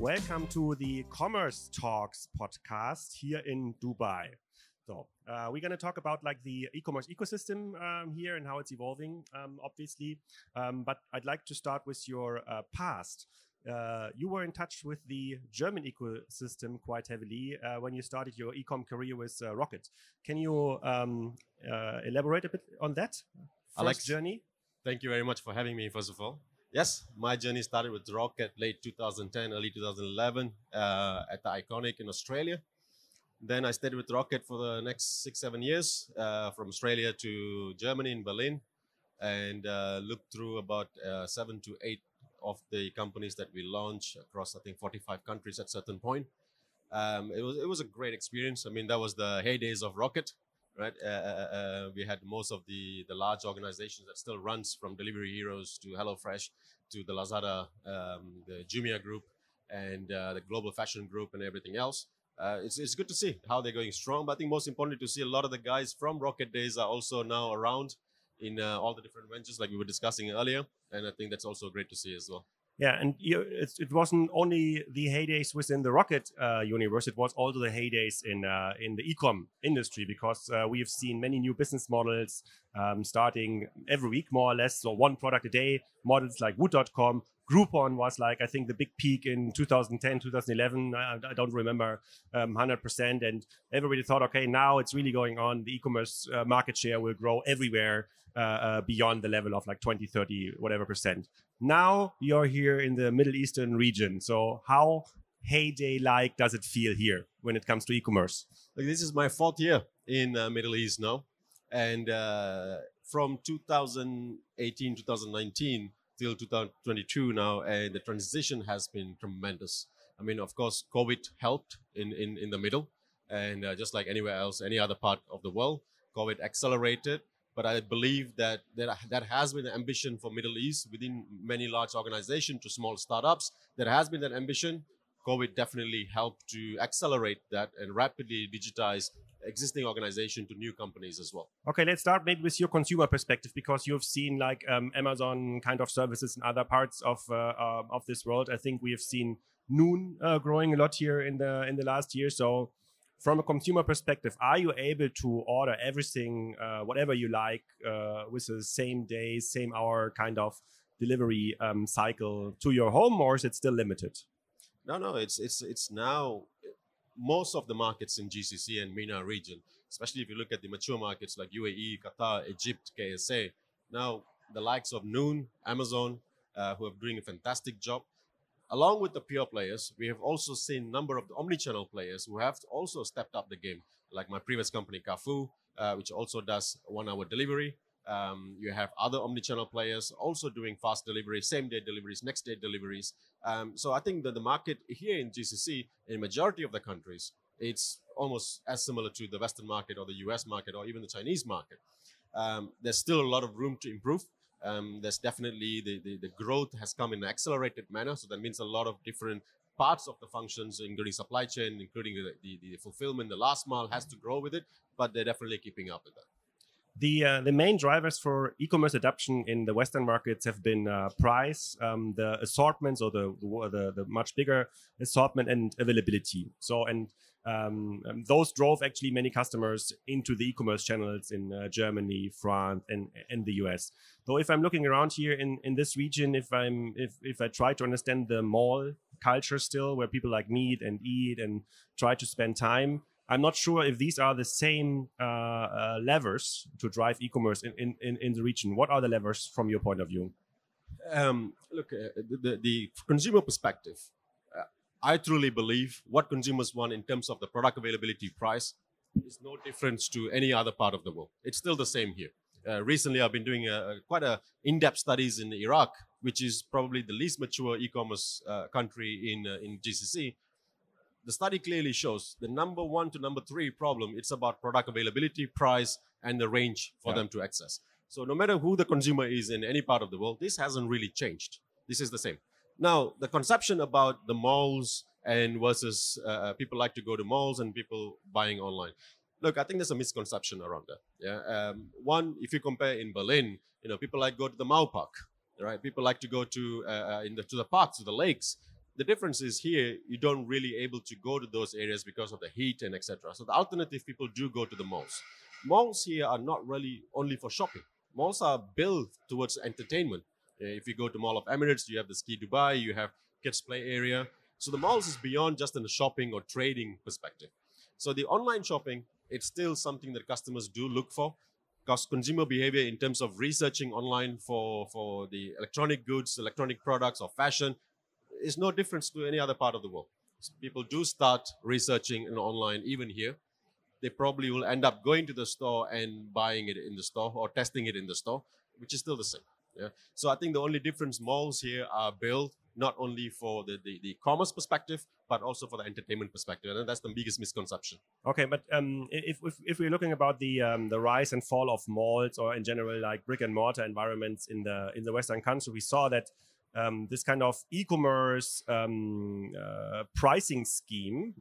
Welcome to the Commerce Talks podcast here in Dubai. So we're going to talk about like the e-commerce ecosystem here and how it's evolving, obviously. But I'd like to start with your past. You were in touch with the German ecosystem quite heavily when you started your e-com career with Rocket. Can you elaborate a bit on that first journey? Thank you very much for having me, first of all. Yes, my journey started with Rocket late 2010, early 2011 at the Iconic in Australia. Then I stayed with Rocket for the next 6-7 years from Australia to Germany in Berlin, and looked through about 7 to 8 of the companies that we launched across, I think, 45 countries at a certain point. It was a great experience. I mean, that was the heydays of Rocket, right? We had most of the large organizations that still runs, from Delivery Heroes to HelloFresh to the Lazada, the Jumia group, and the Global Fashion Group and everything else. It's good to see how they're going strong, but I think most importantly to see a lot of the guys from Rocket days are also now around in all the different ventures like we were discussing earlier. And I think that's also great to see as well. Yeah, and it wasn't only the heydays within the Rocket universe, it was also the heydays in the e-com industry, because we have seen many new business models starting every week, more or less, so one product a day, models like Wood.com. Groupon was like, I think, the big peak in 2010, 2011. I don't remember 100%. And everybody thought, okay, now it's really going on. The e-commerce market share will grow everywhere beyond the level of like 20, 30, whatever percent. Now you're here in the Middle Eastern region. So how heyday-like does it feel here when it comes to e-commerce? Like, this is my fourth year in Middle East now. And from 2018, 2019, till 2022 now, and the transition has been tremendous. I mean, of course, COVID helped in the middle, and just like anywhere else, any other part of the world, COVID accelerated. But I believe that that has been the ambition for Middle East within many large organizations to small startups. There has been that ambition. COVID definitely helped to accelerate that and rapidly digitize existing organization to new companies as well. Okay, let's start maybe with your consumer perspective, because you've seen like Amazon kind of services in other parts of this world. I think we have seen Noon growing a lot here in the last year. So from a consumer perspective, are you able to order everything, whatever you like, with the same day, same hour kind of delivery cycle to your home, or is it still limited? No, it's now most of the markets in GCC and MENA region, especially if you look at the mature markets like UAE, Qatar, Egypt, KSA. Now, the likes of Noon, Amazon, who are doing a fantastic job. Along with the pure players, we have also seen a number of the omnichannel players who have also stepped up the game, like my previous company, Kafu, which also does 1-hour delivery. You have other omnichannel players also doing fast delivery, same-day deliveries, next-day deliveries. So I think that the market here in GCC, in majority of the countries, it's almost as similar to the Western market or the US market or even the Chinese market. There's still a lot of room to improve. There's definitely the growth has come in an accelerated manner. So that means a lot of different parts of the functions, including supply chain, including the fulfillment, the last mile has to grow with it, but they're definitely keeping up with that. The main drivers for e-commerce adoption in the Western markets have been price, the assortments, or the much bigger assortment, and availability. So, and those drove actually many customers into the e-commerce channels in Germany, France, and the US. So if I'm looking around here in this region, if I try to understand the mall culture still, where people like meet and eat and try to spend time, I'm not sure if these are the same levers to drive e-commerce in the region. What are the levers from your point of view? Look, the consumer perspective, I truly believe what consumers want in terms of the product availability, price, is no difference to any other part of the world. It's still the same here. Recently, I've been doing quite a in-depth studies in Iraq, which is probably the least mature e-commerce country in GCC. The study clearly shows the number one to number three problem, it's about product availability, price, and the range for them to access. So no matter who the consumer is in any part of the world, this hasn't really changed. This is the same. Now, the conception about the malls and versus people like to go to malls and people buying online. Look, I think there's a misconception around that. Yeah? One, if you compare in Berlin, people like to go to the Maupark, right? People like to go to the parks, to the lakes. The difference is here, you don't really able to go to those areas because of the heat and etc. So the alternative people do go to the malls. Malls here are not really only for shopping. Malls are built towards entertainment. If you go to Mall of Emirates, you have the Ski Dubai, you have kids play area. So the malls is beyond just in a shopping or trading perspective. So the online shopping, it's still something that customers do look for, because consumer behavior in terms of researching online for the electronic goods, electronic products or fashion is no difference to any other part of the world. So people do start researching in online, even here. They probably will end up going to the store and buying it in the store or testing it in the store, which is still the same. Yeah. So I think the only difference, malls here are built not only for the commerce perspective, but also for the entertainment perspective. And that's the biggest misconception. Okay, but if we're looking about the rise and fall of malls or in general like brick and mortar environments in the Western country, we saw that this kind of e-commerce pricing scheme,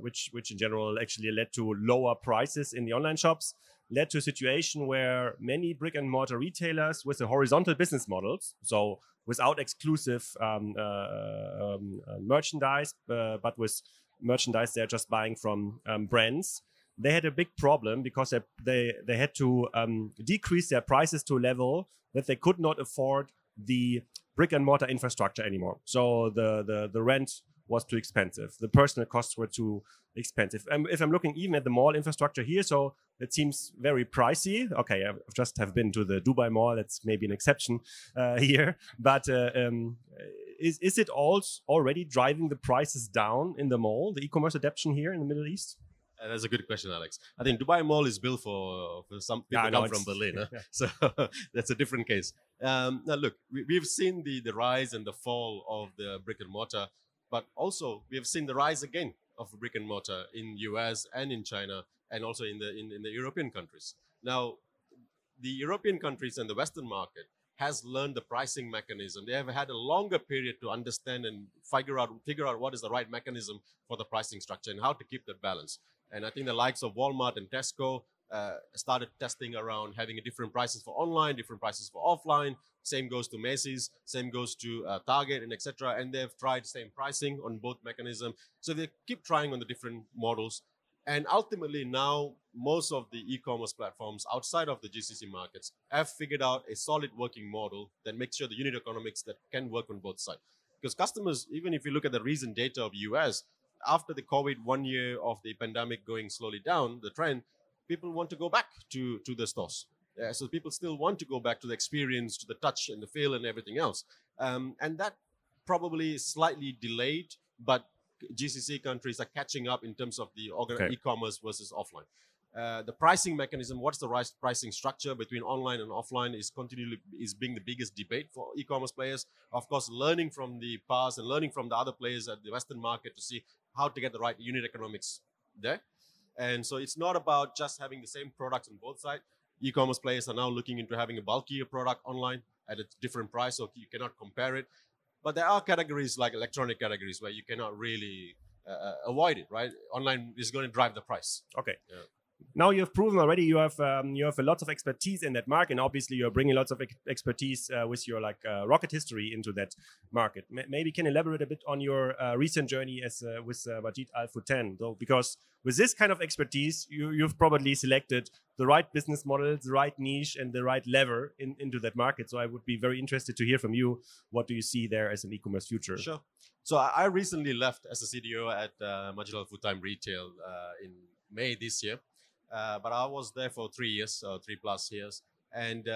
which in general actually led to lower prices in the online shops, led to a situation where many brick and mortar retailers with the horizontal business models, so without exclusive merchandise, but with merchandise they're just buying from brands, they had a big problem because they had to decrease their prices to a level that they could not afford the brick and mortar infrastructure anymore. So the rent was too expensive. The personal costs were too expensive. And if I'm looking even at the mall infrastructure here, so it seems very pricey. Okay, I just have been to the Dubai Mall. That's maybe an exception here. But is it already driving the prices down in the mall, the e-commerce adoption here in the Middle East? That's a good question, Alex. I think Dubai Mall is built for some people come from Berlin. Huh? Yeah. So that's a different case. Now, look, we've seen the rise and the fall of the brick and mortar, but also we have seen the rise again of brick and mortar in US and in China and also in the European countries. Now, the European countries and the Western market has learned the pricing mechanism. They have had a longer period to understand and figure out what is the right mechanism for the pricing structure and how to keep that balance. And I think the likes of Walmart and Tesco started testing around having different prices for online, different prices for offline. Same goes to Macy's, same goes to Target and etc. And they've tried same pricing on both mechanisms. So they keep trying on the different models. And ultimately now, most of the e-commerce platforms outside of the GCC markets have figured out a solid working model that makes sure the unit economics that can work on both sides. Because customers, even if you look at the recent data of US, after the COVID 1 year of the pandemic going slowly down, the trend, people want to go back to the stores. Yeah, so people still want to go back to the experience, to the touch and the feel and everything else. And that probably is slightly delayed, but GCC countries are catching up in terms of the e-commerce versus offline. The pricing mechanism, what's the right pricing structure between online and offline is being the biggest debate for e-commerce players. Of course, learning from the past and learning from the other players at the Western market to see how to get the right unit economics there. And so it's not about just having the same products on both sides. E-commerce players are now looking into having a bulkier product online at a different price, so you cannot compare it. But there are categories like electronic categories where you cannot really avoid it, right? Online is going to drive the price. Okay. Yeah. Now you have proven already you have a lot of expertise in that market, and obviously you're bringing lots of expertise with your Rocket history into that market. Maybe can elaborate a bit on your recent journey as with Majid Al Futtaim, though, because with this kind of expertise, you've probably selected the right business model, the right niche, and the right lever into that market. So I would be very interested to hear from you. What do you see there as an e-commerce future? Sure. So I recently left as a CDO at Majid Al Futtaim Retail in May this year. But I was there for 3 years, 3+ years. And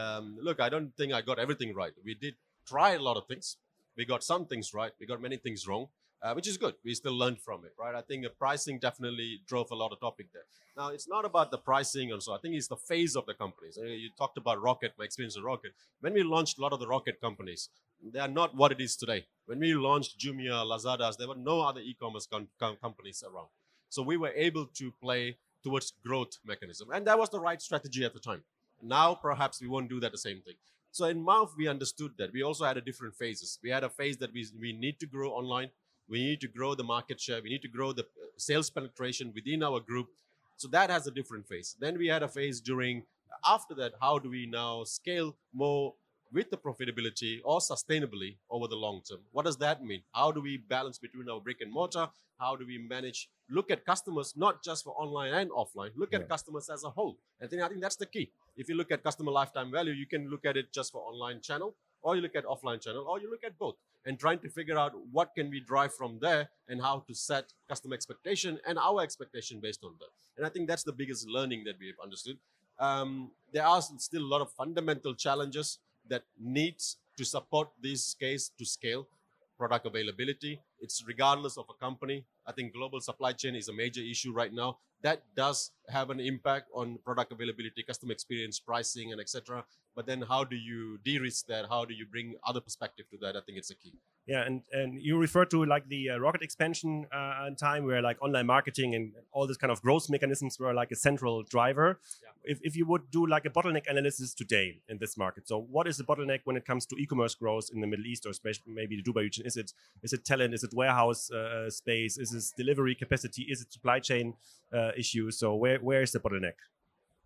look, I don't think I got everything right. We did try a lot of things. We got some things right. We got many things wrong, which is good. We still learned from it, right? I think the pricing definitely drove a lot of topic there. Now, it's not about the pricing and so. I think it's the phase of the companies. You talked about Rocket, my experience with Rocket. When we launched a lot of the Rocket companies, they are not what it is today. When we launched Jumia, Lazada, there were no other e-commerce companies around. So we were able to play towards growth mechanism. And that was the right strategy at the time. Now, perhaps we won't do that the same thing. So in MALF, we understood that. We also had a different phases. We had a phase that we need to grow online. We need to grow the market share. We need to grow the sales penetration within our group. So that has a different phase. Then we had a phase after that, how do we now scale more with the profitability or sustainably over the long term. What does that mean? How do we balance between our brick and mortar? How do we manage, look at customers, not just for online and offline, look at customers as a whole. And I think that's the key. If you look at customer lifetime value, you can look at it just for online channel, or you look at offline channel, or you look at both, and trying to figure out what can we drive from there and how to set customer expectation and our expectation based on that. And I think that's the biggest learning that we've understood. There are still a lot of fundamental challenges that needs to support this case to scale. Product availability, it's regardless of a company. I think global supply chain is a major issue right now. That does have an impact on product availability, customer experience, pricing, and et cetera. But then how do you de-risk that? How do you bring other perspective to that? I think it's a key. Yeah, and you refer to like the Rocket expansion time where like online marketing and all this kind of growth mechanisms were like a central driver. Yeah. If you would do like a bottleneck analysis today in this market, so what is the bottleneck when it comes to e-commerce growth in the Middle East or especially maybe the Dubai region? Is it talent? Is it warehouse space? Is it delivery capacity? Is it supply chain issues? So where is the bottleneck?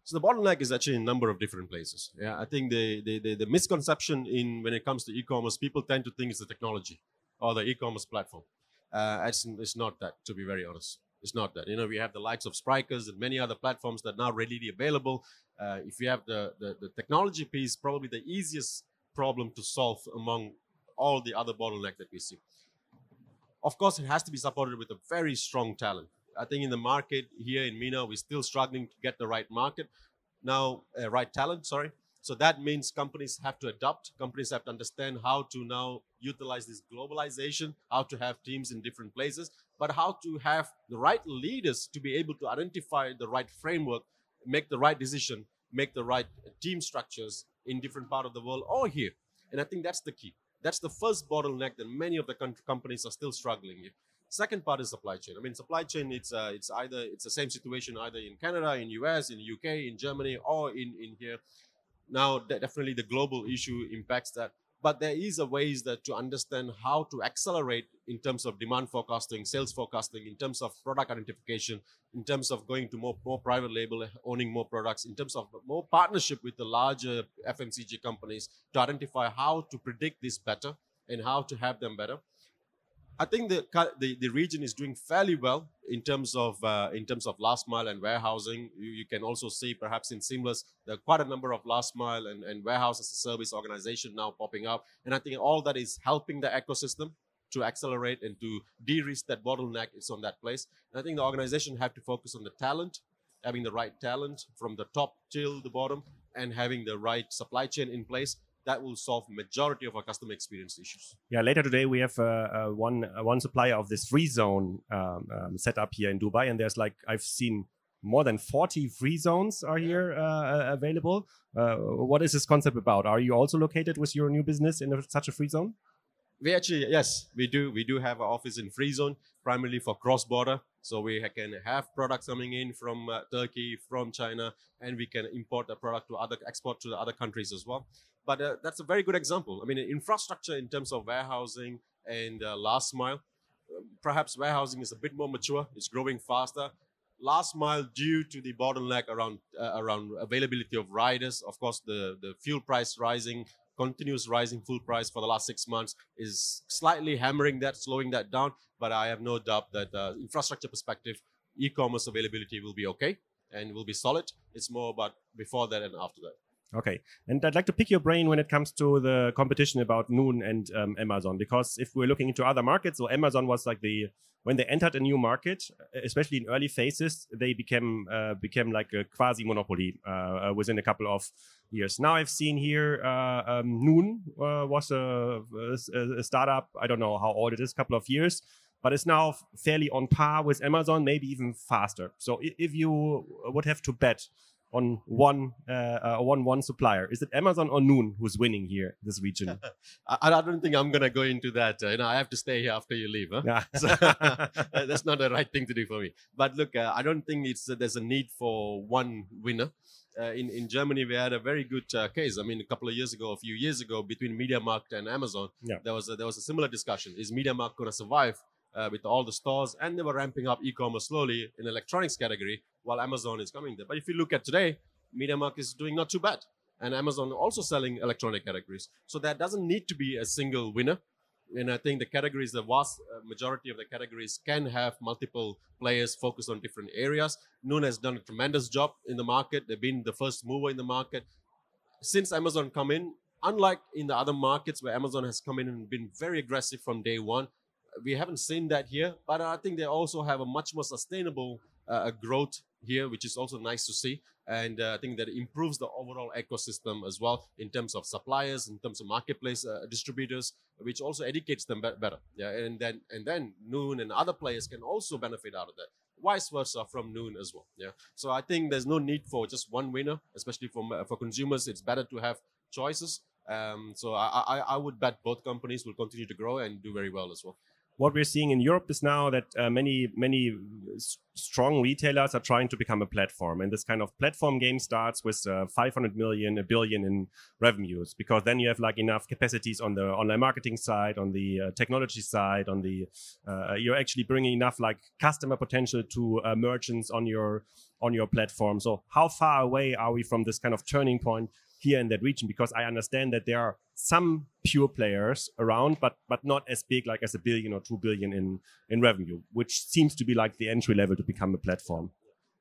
So the bottleneck is actually in a number of different places. Yeah, I think the misconception in when it comes to e-commerce, people tend to think it's the technology or the e-commerce platform. It's not that, to be very honest. It's not that. You know, we have the likes of Sprykers and many other platforms that are now readily available. If you have the technology piece, probably the easiest problem to solve among all the other bottleneck that we see. Of course, it has to be supported with a very strong talent. I think in the market here in MENA, we're still struggling to get the right market, now right talent, sorry. So that means companies have to adapt. Companies have to understand how to now utilize this globalization, how to have teams in different places, but how to have the right leaders to be able to identify the right framework, make the right decision, make the right team structures in different parts of the world or here. And I think that's the key. That's the first bottleneck that many of the companies are still struggling with. Second part is supply chain. I mean, supply chain, it's the same situation either in Canada, in US, in UK, in Germany, or in here. Now, definitely the global issue impacts that. But there is a ways that to understand how to accelerate in terms of demand forecasting, sales forecasting, in terms of product identification, in terms of going to more private label, owning more products, in terms of more partnership with the larger FMCG companies to identify how to predict this better and how to have them better. I think the region is doing fairly well in terms of last mile and warehousing. You can also see perhaps in Seamless, there are quite a number of last mile and warehouse as a service organization now popping up. And I think all that is helping the ecosystem to accelerate and to de-risk that bottleneck is on that place. And I think the organization have to focus on the talent, having the right talent from the top till the bottom and having the right supply chain in place. That will solve majority of our customer experience issues. Yeah, later today we have one supplier of this free zone set up here in Dubai, and there's like I've seen more than 40 free zones are here available. What is this concept about? Are you also located with your new business in such a free zone? We actually, yes, we do have an office in free zone, primarily for cross-border. So we can have products coming in from Turkey, from China, and we can import the product to export to the other countries as well. But that's a very good example. I mean, infrastructure in terms of warehousing and last mile, perhaps warehousing is a bit more mature. It's growing faster. Last mile, due to the bottleneck around availability of riders, of course, the fuel price rising, continuous rising fuel price for the last 6 months is slightly hammering that, slowing that down. But I have no doubt that infrastructure perspective, e-commerce availability will be okay and will be solid. It's more about before that and after that. Okay, and I'd like to pick your brain when it comes to the competition about Noon and Amazon, because if we're looking into other markets, so Amazon was like when they entered a new market, especially in early phases, they became like a quasi-monopoly within a couple of years. Now I've seen here Noon was a startup, I don't know how old it is, a couple of years, but it's now fairly on par with Amazon, maybe even faster. So if you would have to bet on one supplier, is it Amazon or Noon who's winning here this region? I don't think I'm gonna go into that. You know, I have to stay here after you leave. Huh? Yeah. So, that's not the right thing to do for me. But look, I don't think there's a need for one winner. In Germany, we had a very good case. I mean, a few years ago, between MediaMarkt and Amazon, there was a similar discussion: is MediaMarkt gonna survive with all the stores? And they were ramping up e-commerce slowly in electronics category, while Amazon is coming there. But if you look at today, MediaMarkt is doing not too bad. and Amazon also selling electronic categories. So that doesn't need to be a single winner. And I think the categories, the vast majority of the categories can have multiple players focused on different areas. Noon has done a tremendous job in the market. They've been the first mover in the market. Since Amazon come in, unlike in the other markets where Amazon has come in and been very aggressive from day one, we haven't seen that here. But I think they also have a much more sustainable growth here, which is also nice to see. And I think that improves the overall ecosystem as well in terms of suppliers, in terms of marketplace distributors, which also educates them better. Yeah, and then Noon and other players can also benefit out of that. Vice versa from Noon as well. Yeah, so I think there's no need for just one winner, especially for consumers. It's better to have choices. So I would bet both companies will continue to grow and do very well as well. What we're seeing in Europe is now that many strong retailers are trying to become a platform. And this kind of platform game starts with 500 million, a billion in revenues, because then you have like enough capacities on the online marketing side, on the technology side, on the you're actually bringing enough like customer potential to merchants on your platform. So how far away are we from this kind of turning point here in that region? Because I understand that there are some pure players around, but not as big like as a billion or 2 billion in revenue, which seems to be like the entry level to become a platform.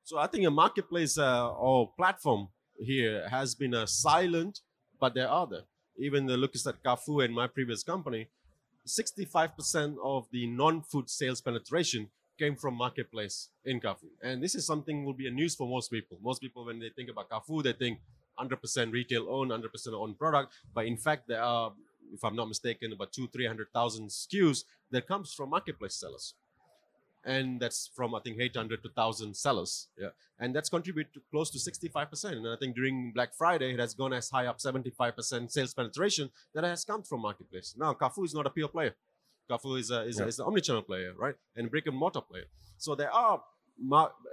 So I think a marketplace or platform here has been a silent, but there are there. Even the look at Kafu and my previous company, 65% of the non-food sales penetration came from marketplace in Kafu. And this is something will be a news for most people. Most people, when they think about Kafu, they think 100% retail owned, 100% owned product. But in fact, there are, if I'm not mistaken, about 200,000 to 300,000 SKUs that comes from marketplace sellers. And that's from, I think, 800 to 1,000 sellers. Yeah. And that's contributed to close to 65%. And I think during Black Friday, it has gone as high up 75% sales penetration that has come from marketplace. Now, Kafu is not a pure player. Kafu is an omnichannel player, right? And brick and mortar player. So there are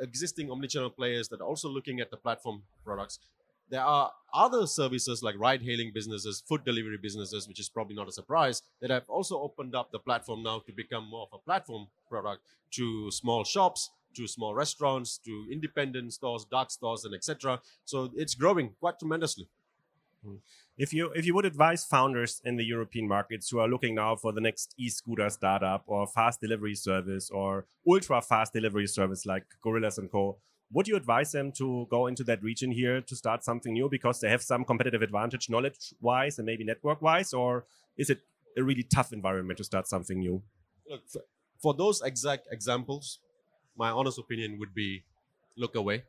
existing omnichannel players that are also looking at the platform products. There are other services like ride-hailing businesses, food delivery businesses, which is probably not a surprise, that have also opened up the platform now to become more of a platform product to small shops, to small restaurants, to independent stores, dark stores, and etc. So it's growing quite tremendously. If you would advise founders in the European markets who are looking now for the next e-scooter startup or fast delivery service or ultra-fast delivery service like Gorillas and Co., would you advise them to go into that region here to start something new because they have some competitive advantage knowledge-wise and maybe network-wise? Or is it a really tough environment to start something new? Look, for those exact examples, my honest opinion would be look away.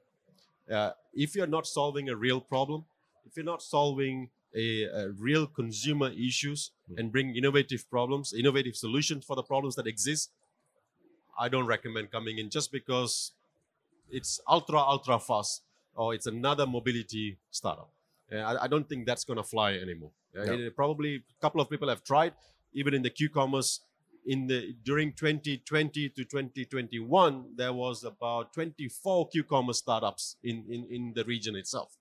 If you're not solving a real problem, if you're not solving a real consumer issues and bring innovative problems, innovative solutions for the problems that exist, I don't recommend coming in just because it's ultra fast, or it's another mobility startup. I don't think that's going to fly anymore. Probably a couple of people have tried, even in the Q-commerce. During 2020 to 2021, there was about 24 Q-commerce startups in the region itself.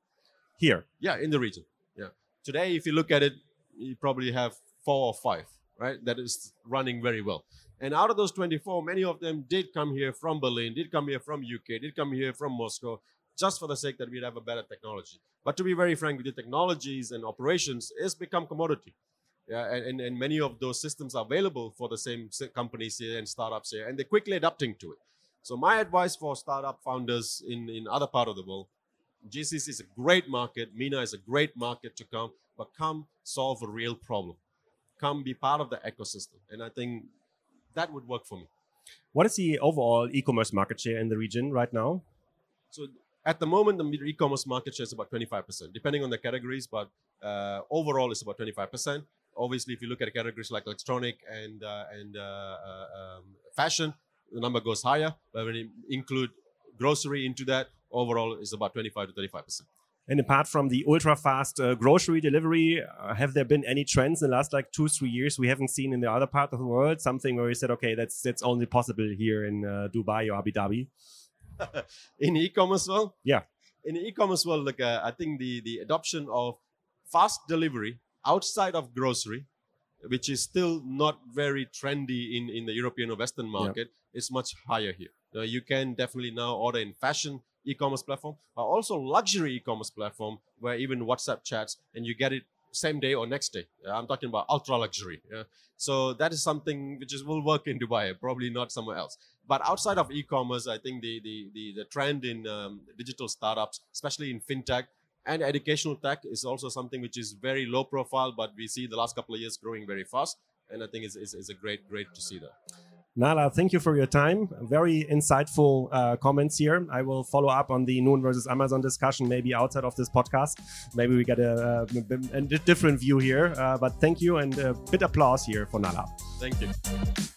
Here? Yeah, in the region. Yeah. Today, if you look at it, you probably have 4 or 5, right? That is running very well. And out of those 24, many of them did come here from Berlin, did come here from UK, did come here from Moscow, just for the sake that we'd have a better technology. But to be very frank with you, technologies and operations has become commodity. Yeah, and many of those systems are available for the same companies here and startups here, and they're quickly adapting to it. So my advice for startup founders in other part of the world, GCC is a great market, MENA is a great market to come, but come solve a real problem. Come be part of the ecosystem. And I think that would work for me. What is the overall e-commerce market share in the region right now? So at the moment, the e-commerce market share is about 25%, depending on the categories, but overall it's about 25%. Obviously, if you look at categories like electronic and fashion, the number goes higher. But when you include grocery into that, overall it's about 25 to 35%. And apart from the ultra-fast grocery delivery, have there been any trends in the last like 2-3 years we haven't seen in the other part of the world? Something where you said, okay, that's only possible here in Dubai or Abu Dhabi? In e-commerce world? Yeah. In the e-commerce world, look, I think the adoption of fast delivery outside of grocery, which is still not very trendy in the European or Western market, is much higher here. You can definitely now order in fashion, e-commerce platform, are also luxury e-commerce platform where even WhatsApp chats and you get it same day or next day. I'm talking about ultra luxury. So that is something which will work in Dubai, probably not somewhere else. But outside of e-commerce, I think the trend in digital startups, especially in fintech and educational tech, is also something which is very low profile, but we see the last couple of years growing very fast. And I think it's a great to see that. Nala, thank you for your time. Very insightful comments here. I will follow up on the Noon versus Amazon discussion, maybe outside of this podcast. Maybe we get a different view here. But thank you and a bit applause here for Nala. Thank you.